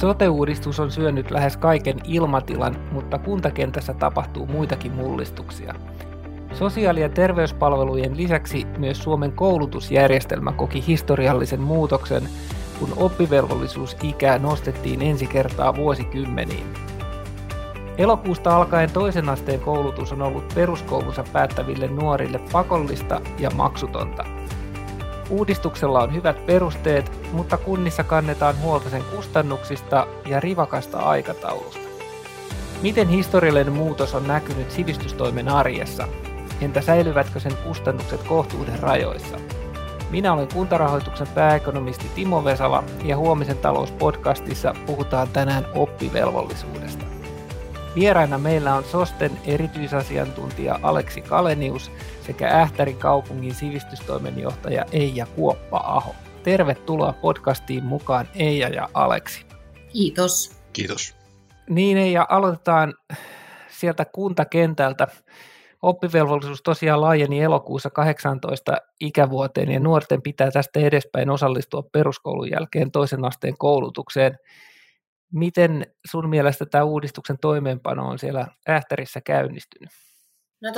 Sote-uudistus on syönyt lähes kaiken ilmatilan, mutta kuntakentässä tapahtuu muitakin mullistuksia. Sosiaali- ja terveyspalvelujen lisäksi myös Suomen koulutusjärjestelmä koki historiallisen muutoksen, kun oppivelvollisuusikää nostettiin ensi kertaa vuosikymmeniin. Elokuusta alkaen toisen asteen koulutus on ollut peruskoulunsa päättäville nuorille pakollista ja maksutonta. Uudistuksella on hyvät perusteet, mutta kunnissa kannetaan huolta sen kustannuksista ja rivakasta aikataulusta. Miten historiallinen muutos on näkynyt sivistystoimen arjessa? Entä säilyvätkö sen kustannukset kohtuuden rajoissa? Minä olen Kuntarahoituksen pääekonomisti Timo Vesala ja huomisen talouspodcastissa puhutaan tänään oppivelvollisuudesta. Vieraina meillä on SOSTEn erityisasiantuntija Aleksi Kalenius sekä Ähtärin kaupungin sivistystoimenjohtaja Eija Kuoppa-Aho. Tervetuloa podcastiin mukaan Eija ja Aleksi. Kiitos. Kiitos. Niin Eija, aloitetaan sieltä kuntakentältä. Oppivelvollisuus tosiaan laajeni elokuussa 18 ikävuoteen ja nuorten pitää tästä edespäin osallistua peruskoulun jälkeen toisen asteen koulutukseen. Miten sun mielestä tämä uudistuksen toimeenpano on siellä Ähtärissä käynnistynyt? No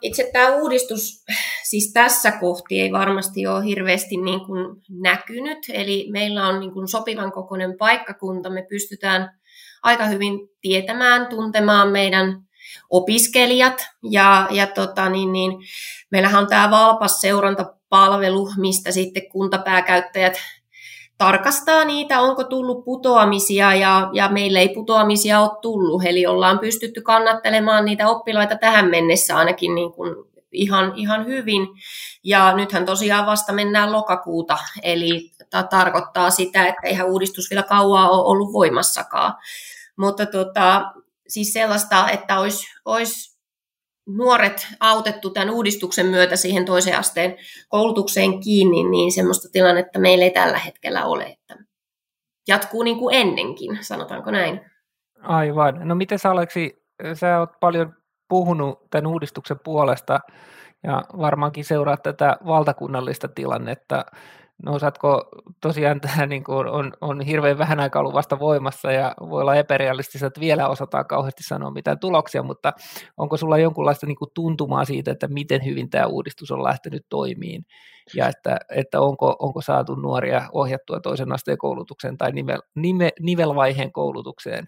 itse tämä uudistus siis tässä kohti ei varmasti ole hirveästi niin kuin näkynyt, eli meillä on niin kuin sopivan kokoinen paikkakunta, me pystytään aika hyvin tietämään, tuntemaan meidän opiskelijat ja meillähän on tämä Valpas seurantapalvelu, mistä sitten kuntapääkäyttäjät tarkastaa niitä, onko tullut putoamisia, ja meille ei putoamisia ole tullut, eli ollaan pystytty kannattelemaan niitä oppilaita tähän mennessä ainakin niin kuin ihan hyvin, ja nythän tosiaan vasta mennään lokakuuta, eli tämä tarkoittaa sitä, että eihän uudistus vielä kauaa ole ollut voimassakaan, mutta siis sellaista, että olisi nuoret autettu tämän uudistuksen myötä siihen toisen asteen koulutukseen kiinni, niin semmoista tilannetta meillä ei tällä hetkellä ole. Että jatkuu niin kuin ennenkin, sanotaanko näin. Aivan. No miten Aleksi, sä oot paljon puhunut tämän uudistuksen puolesta ja varmaankin seuraat tätä valtakunnallista tilannetta. No osaatko, tosiaan tämä niin kuin on hirveän vähän aikaa ollut vasta voimassa ja voi olla epärealistista, että vielä osataan kauheasti sanoa mitään tuloksia, mutta onko sulla jonkunlaista niin kuin tuntumaa siitä, että miten hyvin tämä uudistus on lähtenyt toimiin ja että onko saatu nuoria ohjattua toisen asteen koulutukseen tai nivelvaiheen koulutukseen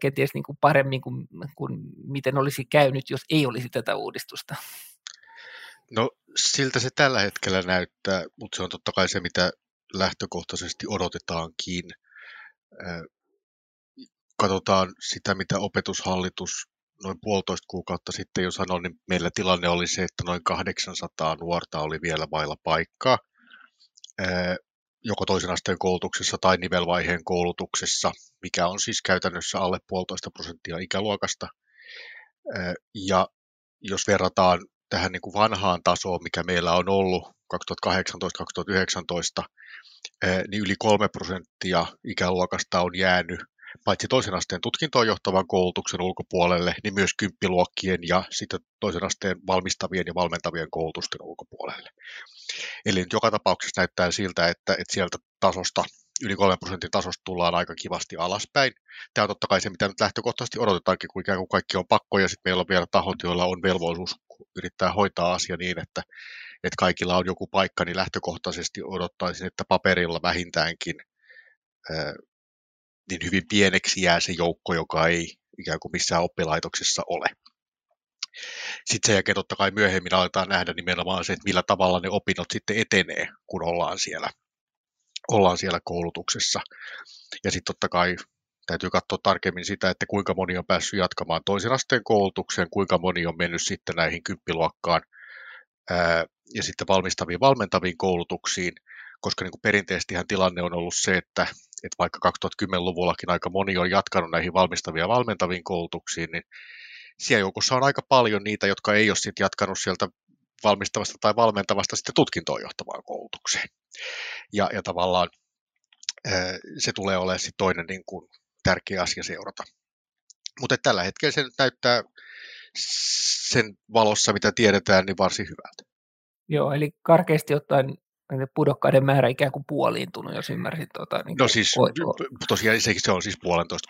kenties niin kuin paremmin kuin miten olisi käynyt, jos ei olisi tätä uudistusta? No siltä se tällä hetkellä näyttää, mutta se on totta kai se, mitä lähtökohtaisesti odotetaankin. Katsotaan sitä, mitä opetushallitus noin 1,5 kuukautta sitten jo sanoi, niin meillä tilanne oli se, että noin 800 nuorta oli vielä vailla paikkaa, joko toisen asteen koulutuksessa tai nivelvaiheen koulutuksessa, mikä on siis käytännössä alle 1,5% ikäluokasta. Ja jos verrataan tähän niin kuin vanhaan tasoon, mikä meillä on ollut 2018-2019, niin yli 3% ikäluokasta on jäänyt paitsi toisen asteen tutkintoon johtavan koulutuksen ulkopuolelle, niin myös kymppiluokkien ja sitten toisen asteen valmistavien ja valmentavien koulutusten ulkopuolelle. Eli nyt joka tapauksessa näyttää siltä, että sieltä tasosta, yli 3% tasosta tullaan aika kivasti alaspäin. Tämä on totta kai se, mitä nyt lähtökohtaisesti odotetaankin, kun ikään kuin kaikki on pakko, ja sitten meillä on vielä tahot, joilla on velvollisuus yrittää hoitaa asia niin, että kaikilla on joku paikka, niin lähtökohtaisesti odottaisin, että paperilla vähintäänkin niin hyvin pieneksi jää se joukko, joka ei ikään kuin missään oppilaitoksessa ole. Sitten sen jälkeen totta kai myöhemmin aletaan nähdä nimenomaan se, että millä tavalla ne opinnot sitten etenee, kun ollaan siellä koulutuksessa. Ja sitten totta kai täytyy katsoa tarkemmin sitä, että kuinka moni on päässyt jatkamaan toisen asteen koulutukseen, kuinka moni on mennyt sitten näihin kymppiluokkaan ja sitten valmistaviin valmentaviin koulutuksiin, koska niin kuin perinteisestihän tilanne on ollut se, että vaikka 2010-luvullakin aika moni on jatkanut näihin valmistaviin ja valmentaviin koulutuksiin, niin siellä joukossa on aika paljon niitä, jotka ei ole sitten jatkanut sieltä valmistavasta tai valmentavasta sitten tutkintoon johtavaan koulutukseen. Ja tavallaan se tulee olemaan sitten toinen niin kuin tärkeä asia seurata. Mutta tällä hetkellä se nyt näyttää sen valossa, mitä tiedetään, niin varsin hyvältä. Joo, eli karkeasti ottaen pudokkaiden määrä ikään kuin puoliintunut, jos ymmärsin. Niin no siis tosiaan se on siis 1,5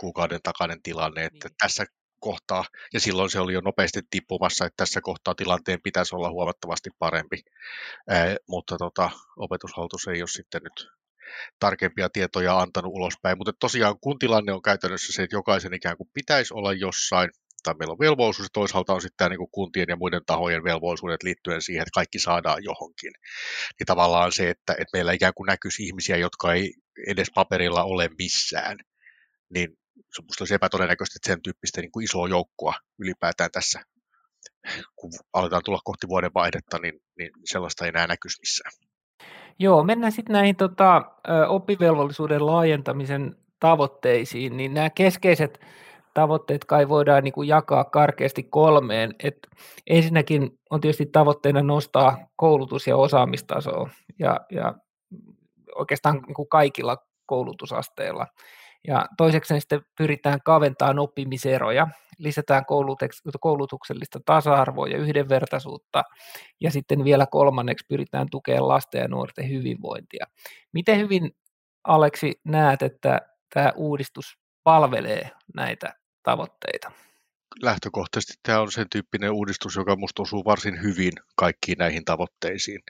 kuukauden takainen tilanne, että niin. Tässä kohtaa, ja silloin se oli jo nopeasti tippumassa, että tässä kohtaa tilanteen pitäisi olla huomattavasti parempi, mutta opetushallitus ei ole sitten nyt tarkempia tietoja antanut ulospäin, mutta tosiaan kun tilanne on käytännössä se, että jokaisen ikään kuin pitäisi olla jossain, tai meillä on velvollisuus, ja toisaalta on sitten niin kuntien ja muiden tahojen velvollisuudet liittyen siihen, että kaikki saadaan johonkin. Niin tavallaan se, että meillä ikään kuin näkyisi ihmisiä, jotka ei edes paperilla ole missään, niin minusta olisi epätodennäköistä, että sen tyyppistä niin kuin isoa joukkoa ylipäätään tässä, kun aletaan tulla kohti vuodenvaihdetta, niin sellaista ei enää näkyisi missään. Joo, mennään sitten näihin oppivelvollisuuden laajentamisen tavoitteisiin, niin nämä keskeiset tavoitteet kai voidaan niin kuin jakaa karkeasti 3. Et ensinnäkin on tietysti tavoitteena nostaa koulutus- ja osaamistasoa ja oikeastaan niin kuin kaikilla koulutusasteilla. Ja toiseksi sitten pyritään kaventamaan oppimiseroja, lisätään koulutuksellista tasa-arvoa ja yhdenvertaisuutta, ja sitten vielä 3. pyritään tukemaan lasten ja nuorten hyvinvointia. Miten hyvin, Aleksi, näet, että tämä uudistus palvelee näitä tavoitteita? Lähtökohtaisesti tämä on sen tyyppinen uudistus, joka minusta osuu varsin hyvin kaikkiin näihin tavoitteisiin.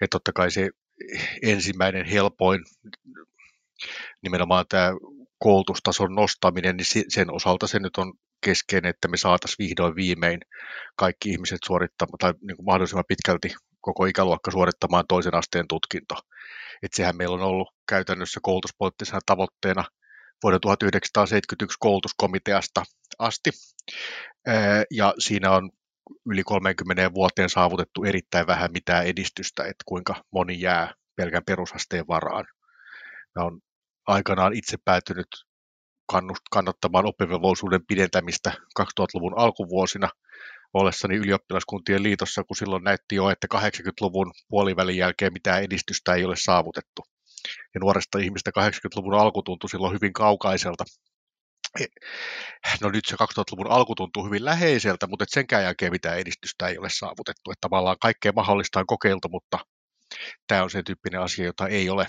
Että totta kai se ensimmäinen helpoin, nimenomaan tämä koulutustason nostaminen, niin sen osalta se nyt on keskeinen, että me saataisiin vihdoin viimein kaikki ihmiset suorittamaan, tai niin kuin mahdollisimman pitkälti koko ikäluokka suorittamaan toisen asteen tutkinto. Että sehän meillä on ollut käytännössä koulutuspoliittisena tavoitteena vuoden 1971 koulutuskomiteasta asti, ja siinä on yli 30 vuoteen saavutettu erittäin vähän mitään edistystä, että kuinka moni jää pelkän perusasteen varaan. Mä olen aikanaan itse päätynyt kannattamaan oppivelvollisuuden pidentämistä 2000-luvun alkuvuosina ollessani ylioppilaskuntien liitossa, kun silloin näytti jo, että 80-luvun puolivälin jälkeen mitään edistystä ei ole saavutettu. Ja nuoresta ihmistä 80-luvun alku tuntui silloin hyvin kaukaiselta. No nyt se 2000-luvun alku tuntuu hyvin läheiseltä, mutta senkään jälkeen mitään edistystä ei ole saavutettu. Että tavallaan kaikkea mahdollista on kokeiltu, mutta tämä on sen tyyppinen asia, jota ei ole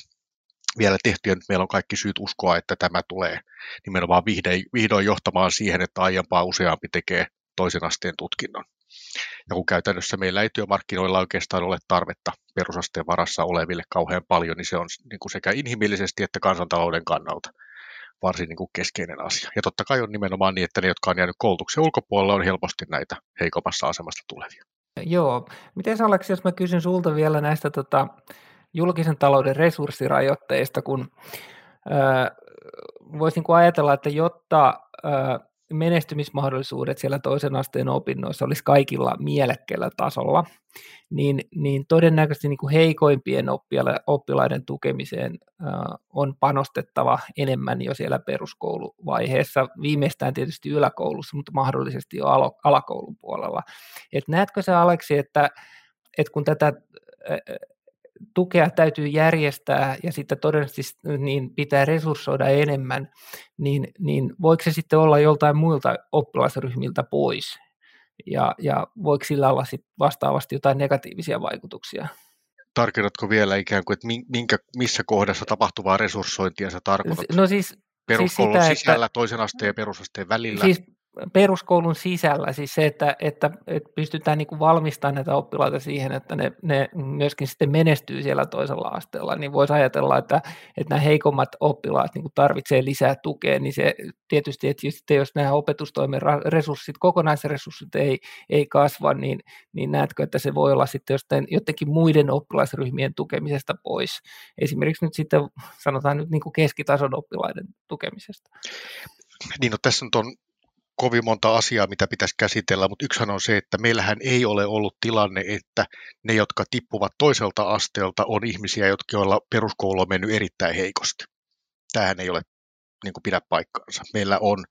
vielä tehty, ja nyt meillä on kaikki syyt uskoa, että tämä tulee nimenomaan vihdoin johtamaan siihen, että aiempaa useampi tekee toisen asteen tutkinnon. Ja kun käytännössä meillä ei työmarkkinoilla oikeastaan ole tarvetta perusasteen varassa oleville kauhean paljon, niin se on niin kuin sekä inhimillisesti että kansantalouden kannalta varsin niin kuin keskeinen asia. Ja totta kai on nimenomaan niin, että ne, jotka on jäänyt koulutuksen ulkopuolella, on helposti näitä heikommassa asemasta tulevia. Joo. Miten Aleksi, jos mä kysyn sulta vielä näistä julkisen talouden resurssirajoitteista, kun voisi niin ajatella, että jotta menestymismahdollisuudet siellä toisen asteen opinnoissa olisi kaikilla mielekkäällä tasolla, niin todennäköisesti niin kuin heikoimpien oppilaiden tukemiseen on panostettava enemmän jo siellä peruskouluvaiheessa, viimeistään tietysti yläkoulussa, mutta mahdollisesti jo alakoulun puolella. Et näetkö sä, Aleksi, että kun tätä tukea täytyy järjestää ja sitten todennäköisesti niin pitää resurssoida enemmän, niin voiko se sitten olla joltain muilta oppilasryhmiltä pois? Ja voiko sillä olla sitten vastaavasti jotain negatiivisia vaikutuksia? Tarkennatko vielä ikään kuin, että missä kohdassa tapahtuvaa resurssointia sä tarkoitat? No siis, peruskoulun siis sitä, sisällä, että toisen asteen ja perusasteen välillä? Siis peruskoulun sisällä, siis se, että pystytään niin kuin valmistamaan näitä oppilaita siihen, että ne myöskin sitten menestyy siellä toisella asteella, niin voisi ajatella, että nämä heikommat oppilaat niin kuin tarvitsee lisää tukea, niin se tietysti, että jos nämä opetustoimen resurssit, kokonaisresurssit ei kasva, niin näetkö, että se voi olla sitten jotenkin muiden oppilasryhmien tukemisesta pois, esimerkiksi nyt sitten sanotaan nyt niin kuin keskitason oppilaiden tukemisesta. Niin, no tässä on kovin monta asiaa, mitä pitäisi käsitellä, mutta yksihän on se, että meillähän ei ole ollut tilanne, että ne, jotka tippuvat toiselta asteelta, on ihmisiä, joilla peruskoulu on mennyt erittäin heikosti. Tämähän ei ole niin kuin pidä paikkaansa. Meillä on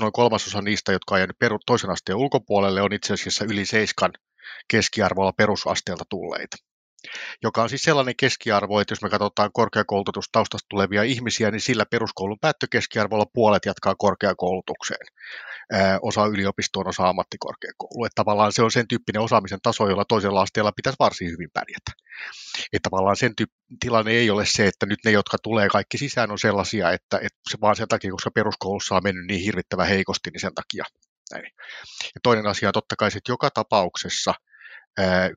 noin kolmasosa niistä, jotka on jäänyt toisen asteen ulkopuolelle, on itse asiassa yli 7 keskiarvolla perusasteelta tulleita. joka on siis sellainen keskiarvo, että jos me katsotaan korkeakoulutustaustasta tulevia ihmisiä, niin sillä peruskoulun päättökeskiarvolla puolet jatkaa korkeakoulutukseen. Osa yliopistoon, osa ammattikorkeakouluun. Että tavallaan se on sen tyyppinen osaamisen taso, jolla toisella asteella pitäisi varsin hyvin pärjätä. Että tavallaan sen tilanne ei ole se, että nyt ne, jotka tulee kaikki sisään, on sellaisia, että vaan sen takia, koska peruskoulussa on mennyt niin hirvittävän heikosti, niin sen takia. Näin. Ja toinen asia on totta kai, että joka tapauksessa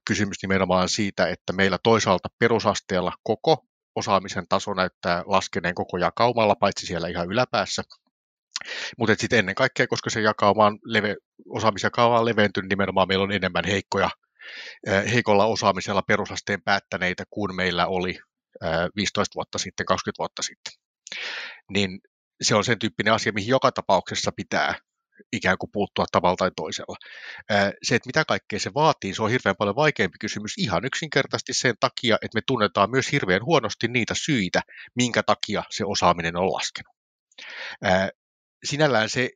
kysymys nimenomaan siitä, että meillä toisaalta perusasteella koko osaamisen taso näyttää laskeneen koko jakaumalla, paitsi siellä ihan yläpäässä. Mutta sitten ennen kaikkea, koska se osaamisjakauma on leventynyt, nimenomaan meillä on enemmän heikolla osaamisella perusasteen päättäneitä kuin meillä oli 15 vuotta sitten, 20 vuotta sitten. Niin se on sen tyyppinen asia, mihin joka tapauksessa pitää ikään kuin puuttua tavalla tai toisella. Se, että mitä kaikkea se vaatii, se on hirveän paljon vaikeampi kysymys ihan yksinkertaisesti sen takia, että me tunnetaan myös hirveän huonosti niitä syitä, minkä takia se osaaminen on laskenut. Sinällään se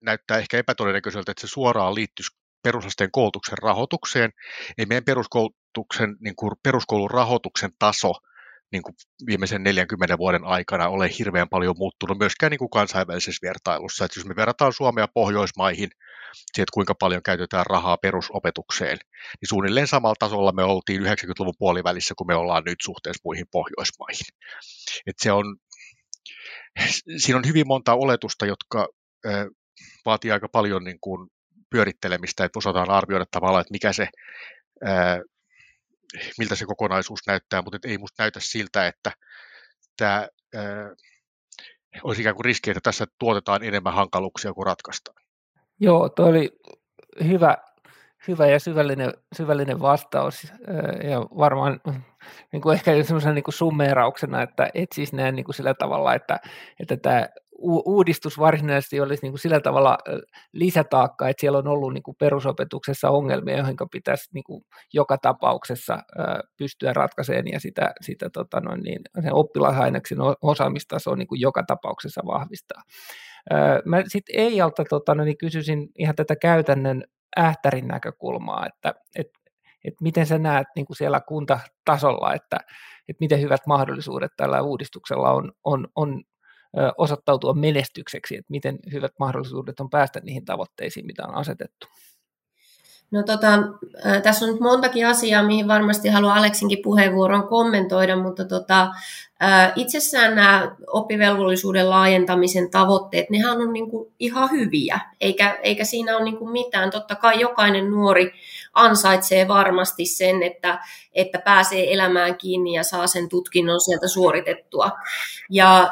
näyttää ehkä epätodennäköiseltä, että se suoraan liittyisi perusasteen koulutuksen rahoitukseen. Ei meidän peruskoulun rahoituksen taso niin kuin viimeisen 40 vuoden aikana ole hirveän paljon muuttunut myöskään niin kuin kansainvälisessä vertailussa. Että jos me verrataan Suomea Pohjoismaihin, siihen, kuinka paljon käytetään rahaa perusopetukseen, niin suunnilleen samalla tasolla me oltiin 90-luvun puolivälissä, kun me ollaan nyt suhteessa muihin Pohjoismaihin. Että se on, siinä on hyvin monta oletusta, jotka vaatii aika paljon niin kuin pyörittelemistä, että osataan arvioida tavallaan, että mikä se miltä se kokonaisuus näyttää, mutta ei musta näytä siltä, että tämä olisi ikään kuin riski, että tässä tuotetaan enemmän hankaluuksia kuin ratkaistaan. Joo, tuo oli hyvä ja syvällinen vastaus ja varmaan niin kuin ehkä semmoisena niin kuin summeerauksena, että et siis näe niin kuin sillä tavalla, että tämä uudistus varsinaisesti olisi niin kuin sillä tavalla lisätaakka, että siellä on ollut niin kuin perusopetuksessa ongelmia, joihin pitäisi niin kuin joka tapauksessa pystyä ratkaisemaan ja sitä sen oppilasaineksen osaamistasoa niin kuin joka tapauksessa vahvistaa. Mä sitten Eijalta kysyisin ihan tätä käytännön Ähtärin näkökulmaa, että miten sä näet niin kuin siellä kuntatasolla, että miten hyvät mahdollisuudet tällä uudistuksella on osoittautua menestykseksi, että miten hyvät mahdollisuudet on päästä niihin tavoitteisiin, mitä on asetettu? No tässä on nyt montakin asiaa, mihin varmasti haluan Aleksinkin puheenvuoron kommentoida, mutta itsessään nämä oppivelvollisuuden laajentamisen tavoitteet, nehän on niin kuin ihan hyviä, eikä siinä ole niin kuin mitään. Totta kai jokainen nuori ansaitsee varmasti sen, että pääsee elämään kiinni ja saa sen tutkinnon sieltä suoritettua. Ja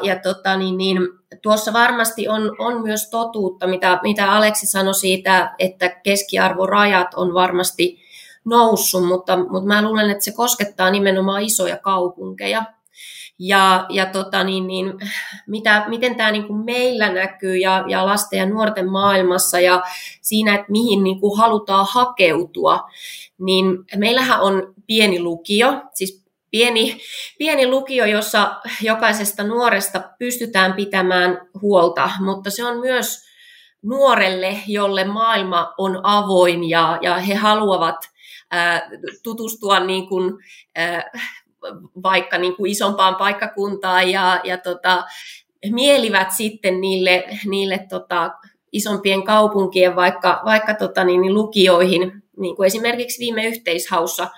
tuossa varmasti on myös totuutta, mitä Aleksi sanoi siitä, että keskiarvorajat on varmasti noussut, mutta mä luulen, että se koskettaa nimenomaan isoja kaupunkeja. Miten tämä niinku meillä näkyy ja lasten ja nuorten maailmassa ja siinä, että mihin niinku halutaan hakeutua, niin meillähän on pieni lukio, siis pieni lukio, jossa jokaisesta nuoresta pystytään pitämään huolta, mutta se on myös nuorelle, jolle maailma on avoin ja he haluavat tutustua niin kuin, vaikka niin kuin isompaan paikkakuntaan ja mielivät sitten niille isompien kaupunkien vaikka lukioihin, niin kuin esimerkiksi viime yhteishaussa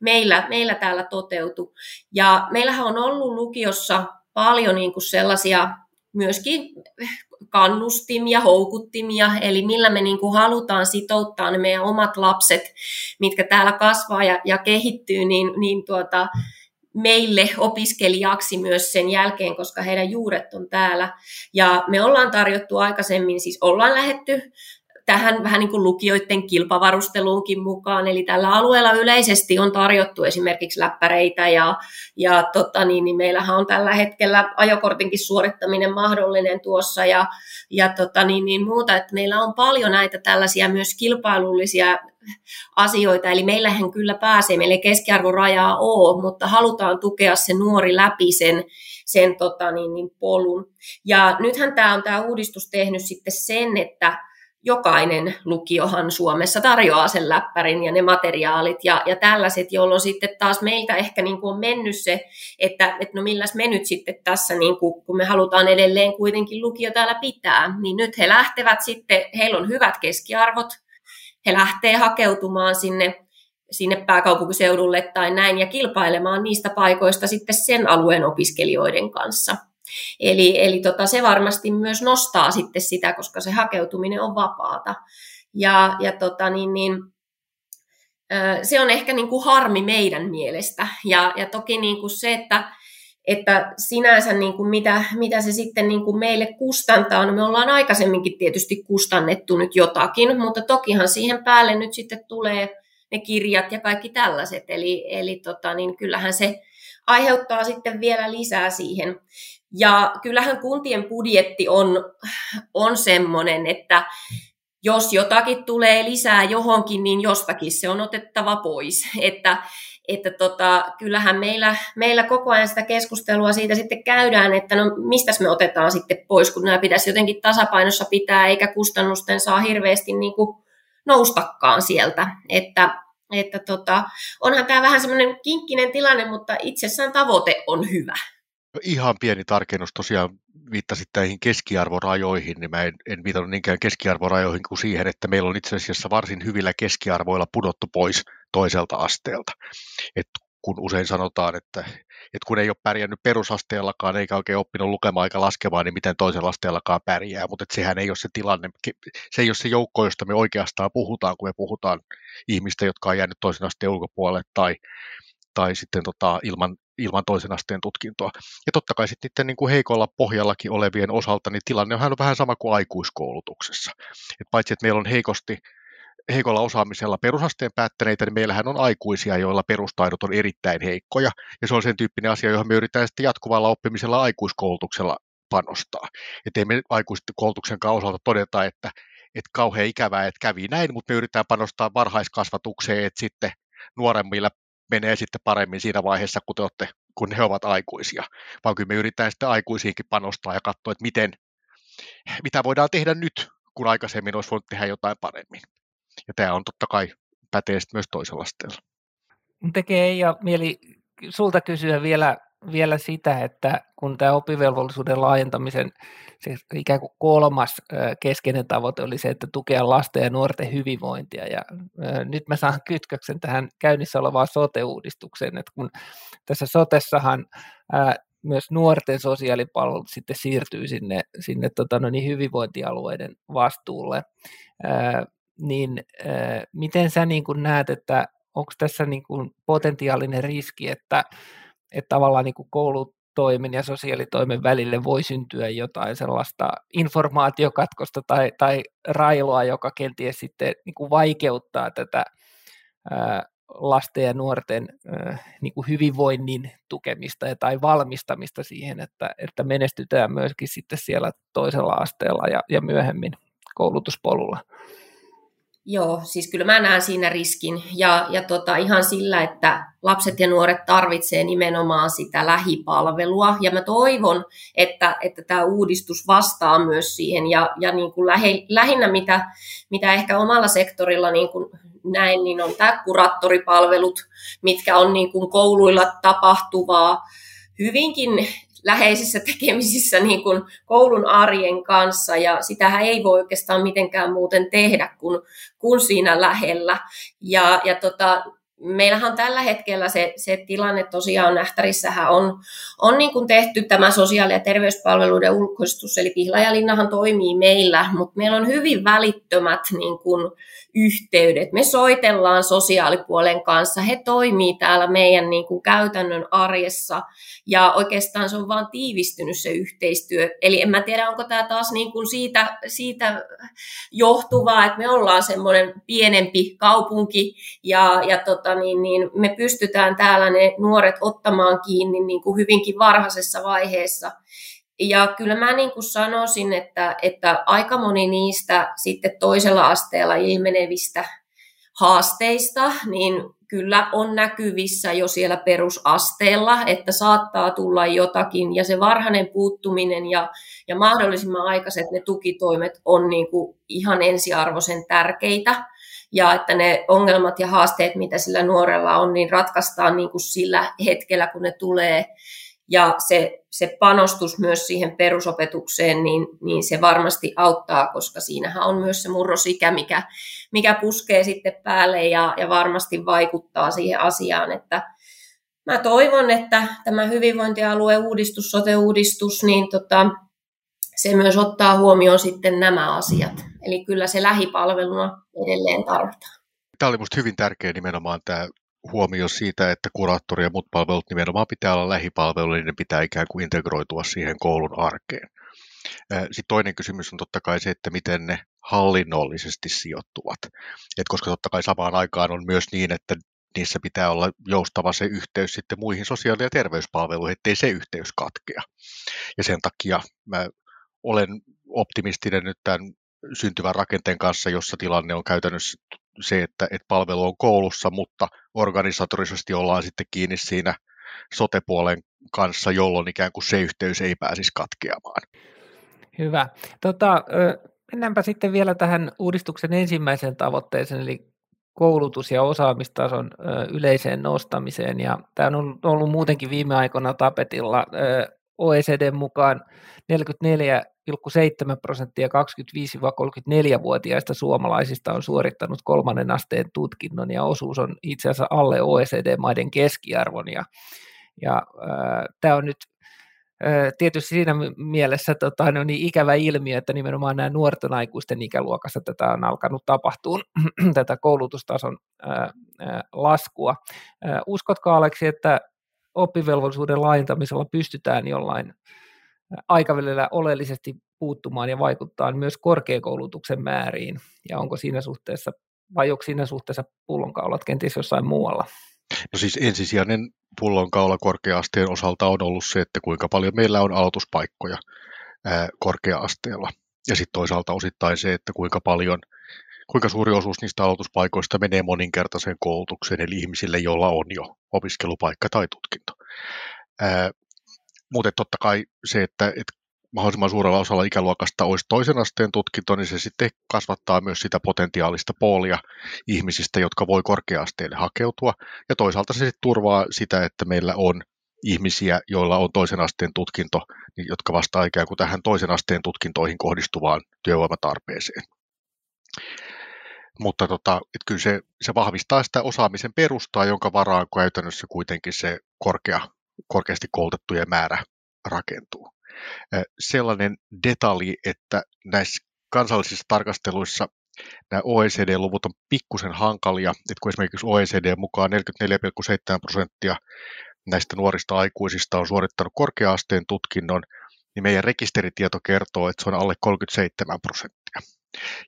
meillä täällä toteutui. Ja meillähän on ollut lukiossa paljon niin kuin sellaisia myöskin kannustimia, houkuttimia, eli millä me niin kuin halutaan sitouttaa ne meidän omat lapset, mitkä täällä kasvaa ja kehittyy, niin meille opiskelijaksi myös sen jälkeen, koska heidän juuret on täällä. Ja me ollaan tarjottu aikaisemmin, siis ollaan lähdetty tähän vähän niin kuin lukijoiden kilpavarusteluunkin mukaan, eli tällä alueella yleisesti on tarjottu esimerkiksi läppäreitä ja meillähän on tällä hetkellä ajokortinkin suorittaminen mahdollinen tuossa ja muuta, että meillä on paljon näitä tällaisia myös kilpailullisia asioita, eli meillähän kyllä pääsee, meillä ei keskiarvorajaa ole, mutta halutaan tukea se nuori läpi sen polun. Ja nythän tämä uudistus tehnyt sitten sen, että jokainen lukiohan Suomessa tarjoaa sen läppärin ja ne materiaalit ja tällaiset, jolloin sitten taas meiltä ehkä niin kuin on mennyt se, että no milläs me nyt sitten tässä, niin kuin, kun me halutaan edelleen kuitenkin lukio täällä pitää, niin nyt he lähtevät sitten, heillä on hyvät keskiarvot, he lähtee hakeutumaan sinne pääkaupunkiseudulle tai näin ja kilpailemaan niistä paikoista sitten sen alueen opiskelijoiden kanssa. Eli se varmasti myös nostaa sitten sitä, koska se hakeutuminen on vapaata. Se on ehkä niin kuin harmi meidän mielestä. Ja toki niin kuin se, että sinänsä niin kuin mitä se sitten niin kuin meille kustantaa, no me ollaan aikaisemminkin tietysti kustannettu nyt jotakin, mutta tokihan siihen päälle nyt sitten tulee ne kirjat ja kaikki tällaiset. Eli kyllähän se aiheuttaa sitten vielä lisää siihen. Ja kyllähän kuntien budjetti on semmoinen, että jos jotakin tulee lisää johonkin, niin jostakin se on otettava pois. Että kyllähän meillä koko ajan sitä keskustelua siitä sitten käydään, että no mistäs me otetaan sitten pois, kun nämä pitäisi jotenkin tasapainossa pitää, eikä kustannusten saa hirveästi niin kuin noustakaan sieltä. Että onhan tämä vähän semmoinen kinkkinen tilanne, mutta itsessään tavoite on hyvä. Ihan pieni tarkennus, tosiaan viittasit näihin keskiarvorajoihin, niin mä en viitannut niinkään keskiarvorajoihin kuin siihen, että meillä on itse asiassa varsin hyvillä keskiarvoilla pudottu pois toiselta asteelta. Et kun usein sanotaan, että kun ei ole pärjännyt perusasteellakaan eikä oikein oppinut lukemaan eikä laskemaan, niin miten toisella asteellakaan pärjää, mutta sehän ei ole se tilanne, se ei ole se joukko, josta me oikeastaan puhutaan, kun me puhutaan ihmistä, jotka on jäänyt toisen asteen ulkopuolelle tai sitten ilman toisen asteen tutkintoa. Ja totta kai sitten niiden niin kuin heikolla pohjallakin olevien osalta, niin tilanne on vähän sama kuin aikuiskoulutuksessa. Et paitsi, että meillä on heikolla osaamisella perusasteen päättäneitä, niin meillähän on aikuisia, joilla perustaidot on erittäin heikkoja. Ja se on sen tyyppinen asia, johon me yritetään sitten jatkuvalla oppimisella aikuiskoulutuksella panostaa. Et ei me aikuiskoulutuksenkaan osalta todeta, että kauhean ikävää, että kävi näin, mutta me yritetään panostaa varhaiskasvatukseen, että sitten nuoremmilla menee sitten paremmin siinä vaiheessa, kun he ovat aikuisia. Vaan kyllä me yritetään sitten aikuisiinkin panostaa ja katsoa, että mitä voidaan tehdä nyt, kun aikaisemmin olisi voinut tehdä jotain paremmin. Ja tämä on totta kai pätee myös toisella asteella. Tekee Eija mieli sulta kysyä vielä sitä, että kun tämä oppivelvollisuuden laajentamisen se ikään kuin kolmas keskeinen tavoite oli se, että tukea lasten ja nuorten hyvinvointia. Ja nyt mä saan kytköksen tähän käynnissä olevaan sote-uudistukseen, että kun tässä sotessahan myös nuorten sosiaalipalvelut sitten siirtyy sinne hyvinvointialueiden vastuulle, niin miten sä niin kun näet, että onko tässä niin kun potentiaalinen riski, että tavallaan niin kuin koulutoimen ja sosiaalitoimen välille voi syntyä jotain sellaista informaatiokatkosta tai railoa, joka kenties sitten niin kuin vaikeuttaa tätä lasten ja nuorten niin kuin hyvinvoinnin tukemista tai valmistamista siihen, että menestytään myöskin sitten siellä toisella asteella ja myöhemmin koulutuspolulla. Joo, siis kyllä mä näen siinä riskin ja ihan sillä, että lapset ja nuoret tarvitsee nimenomaan sitä lähipalvelua ja mä toivon, että tämä uudistus vastaa myös siihen ja niin kuin lähinnä mitä ehkä omalla sektorilla niin kuin näin, niin on tämä kuraattoripalvelut, mitkä on niin kuin kouluilla tapahtuvaa hyvinkin läheisissä tekemisissä niin kuin koulun arjen kanssa, ja sitähän ei voi oikeastaan mitenkään muuten tehdä kuin siinä lähellä. Meillähän on tällä hetkellä se tilanne tosiaan, Ähtärissähän on niin kuin tehty tämä sosiaali- ja terveyspalveluiden ulkoistus, eli Pihlajalinnahan toimii meillä, mutta meillä on hyvin välittömät niin kuin yhteydet. Me soitellaan sosiaalipuolen kanssa, he toimii täällä meidän niin kuin käytännön arjessa, ja oikeastaan se on vaan tiivistynyt se yhteistyö. Eli en mä tiedä, onko tämä taas niin kuin siitä johtuvaa, että me ollaan semmoinen pienempi kaupunki, niin me pystytään täällä ne nuoret ottamaan kiinni niin kuin hyvinkin varhaisessa vaiheessa. Ja kyllä mä niin kuin sanoisin, että aika moni niistä sitten toisella asteella ilmenevistä haasteista, niin kyllä on näkyvissä jo siellä perusasteella, että saattaa tulla jotakin, ja se varhainen puuttuminen ja mahdollisimman aikaiset ne tukitoimet on niin kuin ihan ensiarvoisen tärkeitä, ja että ne ongelmat ja haasteet, mitä sillä nuorella on, niin ratkaistaan niin kuin sillä hetkellä, kun ne tulee, ja se panostus myös siihen perusopetukseen, niin se varmasti auttaa, koska siinähän on myös se murrosikä, mikä puskee sitten päälle ja varmasti vaikuttaa siihen asiaan. Että mä toivon, että tämä hyvinvointialueuudistus, sote-uudistus, niin se myös ottaa huomioon sitten nämä asiat. Eli kyllä se lähipalveluna edelleen tarvitaan. Tämä oli musta hyvin tärkeä nimenomaan tämä huomio siitä, että kuraattori ja muut palvelut nimenomaan pitää olla lähipalveluja, niin ne pitää ikään kuin integroitua siihen koulun arkeen. Sitten toinen kysymys on totta kai se, että miten ne hallinnollisesti sijoittuvat. Koska totta kai samaan aikaan on myös niin, että niissä pitää olla joustava se yhteys sitten muihin sosiaali- ja terveyspalveluihin, ettei se yhteys katkea. Ja sen takia mä olen optimistinen nyt tämän syntyvän rakenteen kanssa, jossa tilanne on käytännössä se, että palvelu on koulussa, mutta organisatorisesti ollaan sitten kiinni siinä sote-puolen kanssa, jolloin ikään kuin se yhteys ei pääsisi katkeamaan. Hyvä. Mennäänpä sitten vielä tähän uudistuksen ensimmäiseen tavoitteeseen, eli koulutus- ja osaamistason yleiseen nostamiseen. Ja tämä on ollut muutenkin viime aikoina tapetilla. OECD:n mukaan 44,7% 25-34-vuotiaista suomalaisista on suorittanut kolmannen asteen tutkinnon, ja osuus on itse asiassa alle OECD-maiden keskiarvon. Tämä on nyt tietysti siinä mielessä niin ikävä ilmiö, että nimenomaan nämä nuorten aikuisten ikäluokassa tätä on alkanut tapahtua, tätä koulutustason laskua. Uskotko, Aleksi, että oppivelvollisuuden laajentamisella pystytään jollain aikavälillä oleellisesti puuttumaan ja vaikuttaa myös korkeakoulutuksen määriin, ja onko siinä suhteessa, vai onko siinä suhteessa pullonkaulat kenties jossain muualla? No siis ensisijainen pullonkaula korkea-asteen osalta on ollut se, että kuinka paljon meillä on aloituspaikkoja korkea-asteella, ja sitten toisaalta osittain se, että kuinka suuri osuus niistä aloituspaikoista menee moninkertaiseen koulutukseen, eli ihmisille, joilla on jo opiskelupaikka tai tutkinto. Muuten totta kai se, että mahdollisimman suurella osalla ikäluokasta olisi toisen asteen tutkinto, niin se sitten kasvattaa myös sitä potentiaalista poolia ihmisistä, jotka voi korkea-asteelle hakeutua. Ja toisaalta se sitten turvaa sitä, että meillä on ihmisiä, joilla on toisen asteen tutkinto, jotka vastaa ikään kuin tähän toisen asteen tutkintoihin kohdistuvaan työvoimatarpeeseen. Mutta kyllä se vahvistaa sitä osaamisen perustaa, jonka varaan käytännössä kuitenkin se korkeasti koulutettujen määrä rakentuu. Sellainen detalji, että näissä kansallisissa tarkasteluissa nämä OECD-luvut on pikkusen hankalia, että kun esimerkiksi OECD mukaan 44,7% näistä nuorista aikuisista on suorittanut korkea-asteen tutkinnon, niin meidän rekisteritieto kertoo, että se on alle 37%.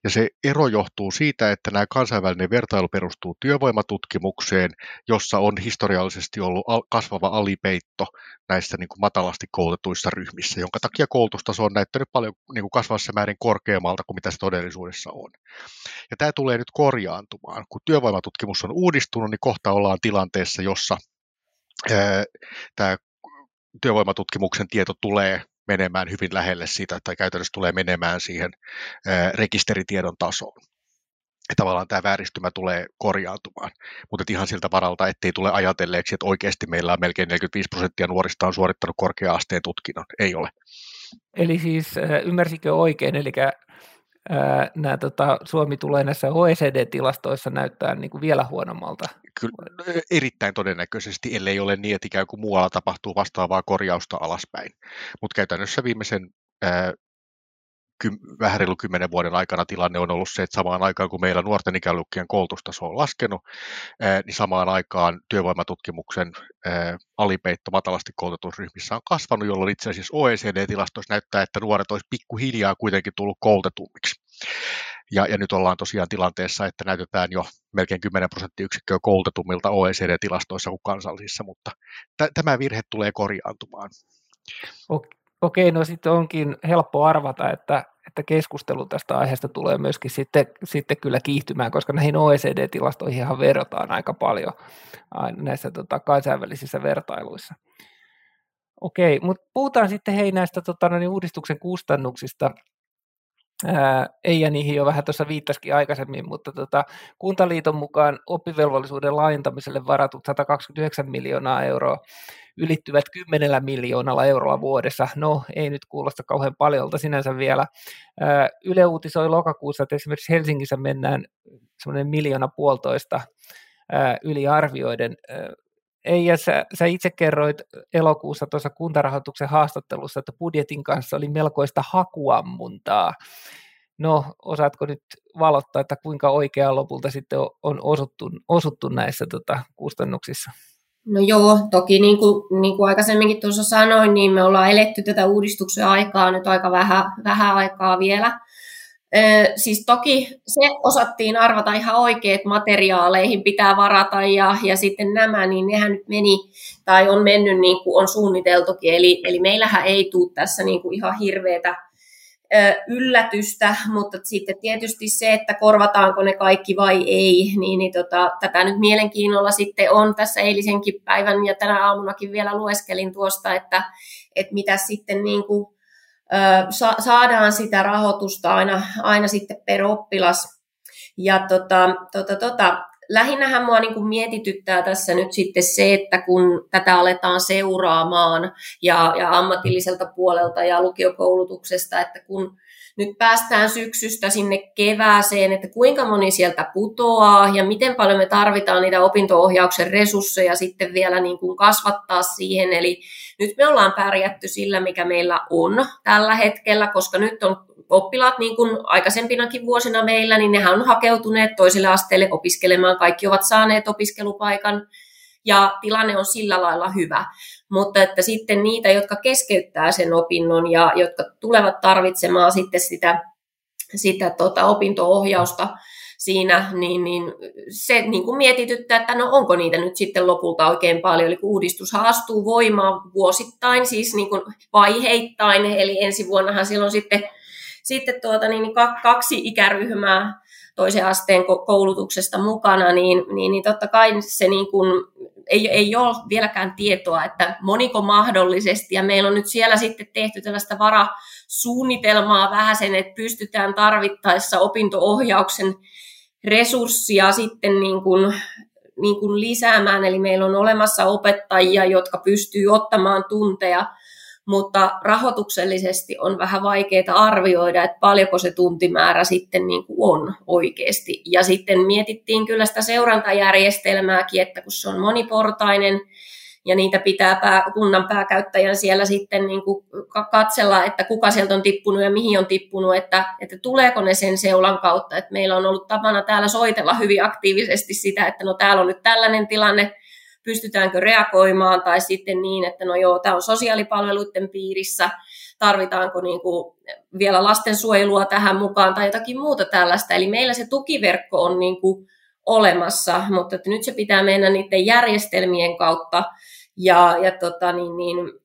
Ja se ero johtuu siitä, että nämä kansainvälinen vertailu perustuu työvoimatutkimukseen, jossa on historiallisesti ollut kasvava alipeitto näissä niin kuin matalasti koulutetuissa ryhmissä, jonka takia koulutustaso on näyttänyt paljon niin kuin kasvavassa määrin korkeammalta kuin mitä se todellisuudessa on. Ja tämä tulee nyt korjaantumaan. Kun työvoimatutkimus on uudistunut, niin kohta ollaan tilanteessa, jossa tämä työvoimatutkimuksen tieto tulee menemään hyvin lähelle sitä, tai käytännössä tulee menemään siihen rekisteritiedon tasoon. Ja tavallaan tämä vääristymä tulee korjaantumaan, mutta ihan siltä varalta, ettei tule ajatelleeksi, että oikeasti meillä on melkein 45% nuorista on suorittanut korkea-asteen tutkinnon. Ei ole. Eli siis ymmärsikö oikein, eli nämä, Suomi tulee näissä OECD-tilastoissa näyttää niin kuin vielä huonommalta? Kyllä, erittäin todennäköisesti, ellei ole niin, että ikään kuin muualla tapahtuu vastaavaa korjausta alaspäin. Mutta käytännössä viimeisen vähän reilu 10 vuoden aikana tilanne on ollut se, että samaan aikaan kun meillä nuorten ikäluokkien koulutustaso on laskenut, niin samaan aikaan työvoimatutkimuksen alipeitto matalasti koulutetusryhmissä on kasvanut, jolloin itse asiassa OECD-tilastoissa näyttää, että nuoret olisi pikkuhiljaa kuitenkin tullut koulutetummiksi. Ja nyt ollaan tosiaan tilanteessa, että näytetään jo melkein 10% koulutetummilta OECD-tilastoissa kuin kansallisissa, mutta tämä virhe tulee korjaantumaan. Okei. Okei, no sitten onkin helppo arvata, että keskustelu tästä aiheesta tulee myöskin sitten kyllä kiihtymään, koska näihin OECD-tilastoihinhan verrataan aika paljon näissä kansainvälisissä vertailuissa. Okei, mutta puhutaan sitten näistä uudistuksen kustannuksista. Eija niihin jo vähän tuossa viittasikin aikaisemmin, mutta Kuntaliiton mukaan oppivelvollisuuden laajentamiselle varatut 129 miljoonaa euroa ylittyvät 10 miljoonalla euroa vuodessa. No, ei nyt kuulosta kauhean paljolta sinänsä vielä. Yle uutisoi lokakuussa, että esimerkiksi Helsingissä mennään semmoinen 1,5 miljoonaa yli arvioiden. Eija, sä itse kerroit elokuussa tuossa Kuntarahoituksen haastattelussa, että budjetin kanssa oli melkoista hakuammuntaa. No, osaatko nyt valottaa, että kuinka oikeaan lopulta sitten on osuttu näissä kustannuksissa? No joo, toki niin kuin aikaisemminkin tuossa sanoin, niin me ollaan eletty tätä uudistuksen aikaa nyt aika vähän aikaa vielä. Siis toki se osattiin arvata ihan oikein, että materiaaleihin pitää varata ja sitten nämä, niin nehän nyt meni tai on mennyt niin kuin on suunniteltukin. Eli meillähän ei tule tässä niin kuin ihan hirveätä yllätystä, mutta sitten tietysti se, että korvataanko ne kaikki vai ei, niin tätä nyt mielenkiinnolla sitten on tässä eilisenkin päivän ja tänä aamunakin vielä lueskelin tuosta, että mitä sitten niin kuin saadaan sitä rahoitusta aina sitten per oppilas. Ja lähinnähän mua niin kuin mietityttää tässä nyt sitten se, että kun tätä aletaan seuraamaan ja ammatilliselta puolelta ja lukiokoulutuksesta, että kun nyt päästään syksystä sinne kevääseen, että kuinka moni sieltä putoaa ja miten paljon me tarvitaan niitä opinto-ohjauksen resursseja sitten vielä niin kuin kasvattaa siihen. Eli nyt me ollaan pärjätty sillä, mikä meillä on tällä hetkellä, koska nyt on oppilaat niin kuin aikaisempinakin vuosina meillä, niin nehän on hakeutuneet toiselle asteelle opiskelemaan. Kaikki ovat saaneet opiskelupaikan. Ja tilanne on sillä lailla hyvä, mutta että sitten niitä, jotka keskeyttää sen opinnon ja jotka tulevat tarvitsemaan sitten sitä opinto-ohjausta siinä, niin se niin kuin mietityttää, että no onko niitä nyt sitten lopulta oikein paljon. Eli uudistushan astuu voimaan vuosittain, siis niin kuin vaiheittain, eli ensi vuonnahan silloin sitten 2 ikäryhmää toisen asteen koulutuksesta mukana, niin totta kai se niin kuin ei ole vieläkään tietoa, että moniko mahdollisesti, ja meillä on nyt siellä sitten tehty tällaista varasuunnitelmaa vähän sen, että pystytään tarvittaessa opinto-ohjauksen resurssia sitten niin kuin lisäämään, eli meillä on olemassa opettajia, jotka pystyy ottamaan tunteja, mutta rahoituksellisesti on vähän vaikeaa arvioida, että paljonko se tuntimäärä sitten niin kuin on oikeasti. Ja sitten mietittiin kyllä sitä seurantajärjestelmääkin, että kun se on moniportainen ja niitä pitää kunnan pääkäyttäjän siellä sitten niin kuin katsella, että kuka sieltä on tippunut ja mihin on tippunut, että tuleeko ne sen seulan kautta. Että meillä on ollut tapana täällä soitella hyvin aktiivisesti sitä, että no täällä on nyt tällainen tilanne, pystytäänkö reagoimaan, tai sitten niin, että no joo, tämä on sosiaalipalveluiden piirissä, tarvitaanko niin kuin vielä lastensuojelua tähän mukaan tai jotakin muuta tällaista. Eli meillä se tukiverkko on niin kuin olemassa, mutta että nyt se pitää mennä niiden järjestelmien kautta,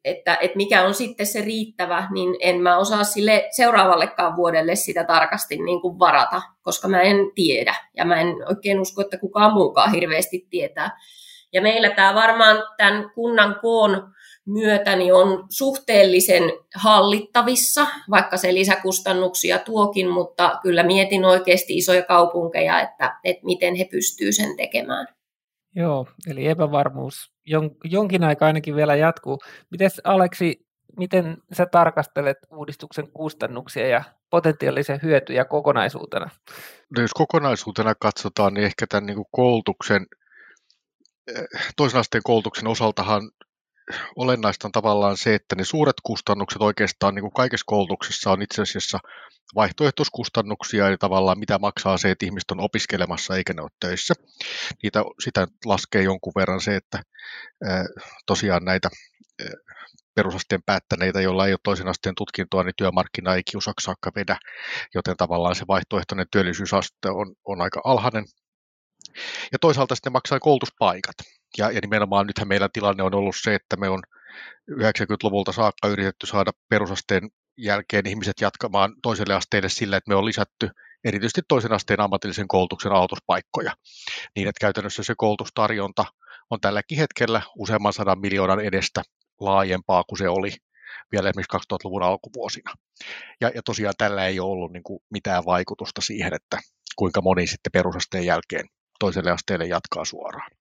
että mikä on sitten se riittävä, niin en mä osaa sille seuraavallekaan vuodelle sitä tarkasti niin kuin varata, koska mä en tiedä, ja mä en oikein usko, että kukaan muukaan hirveästi tietää. Ja meillä tämä varmaan tämän kunnan koon myötä niin on suhteellisen hallittavissa, vaikka se lisäkustannuksia tuokin, mutta kyllä mietin oikeasti isoja kaupunkeja, että miten he pystyvät sen tekemään. Joo, eli epävarmuus jonkin aikaa ainakin vielä jatkuu. Mites Aleksi, miten sä tarkastelet uudistuksen kustannuksia ja potentiaalisia hyötyjä kokonaisuutena? No jos kokonaisuutena katsotaan, niin ehkä tämän niin kuin toisen asteen koulutuksen osaltahan olennaista on tavallaan se, että ne suuret kustannukset oikeastaan niin kuin kaikessa koulutuksessa on itse asiassa vaihtoehtoiskustannuksia ja tavallaan mitä maksaa se, että ihmiset on opiskelemassa eikä ne ole töissä. Sitä laskee jonkun verran se, että tosiaan näitä perusasteen päättäneitä, joilla ei ole toisen asteen tutkintoa, niin työmarkkina ei kiusaksi saakka vedä, joten tavallaan se vaihtoehtoinen työllisyysaste on aika alhainen. Ja toisaalta sitten maksaa koulutuspaikat. Ja nimenomaan nythän meillä tilanne on ollut se, että me on 90-luvulta saakka yritetty saada perusasteen jälkeen ihmiset jatkamaan toiselle asteelle sillä, että me on lisätty erityisesti toisen asteen ammatillisen koulutuksen aloituspaikkoja, niin että käytännössä se koulutustarjonta on tälläkin hetkellä useamman 100 miljoonan edestä laajempaa kuin se oli vielä esimerkiksi 2000-luvun alkuvuosina. Ja tosiaan tällä ei ole ollut niin kuin mitään vaikutusta siihen, että kuinka moni sitten perusasteen jälkeen toiselle asteelle jatkaa suoraan.